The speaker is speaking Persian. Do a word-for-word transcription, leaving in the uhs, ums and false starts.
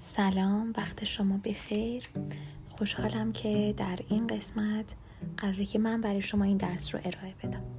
سلام، وقت شما بخیر. خوشحالم که در این قسمت قراره که من برای شما این درس رو ارائه بدم.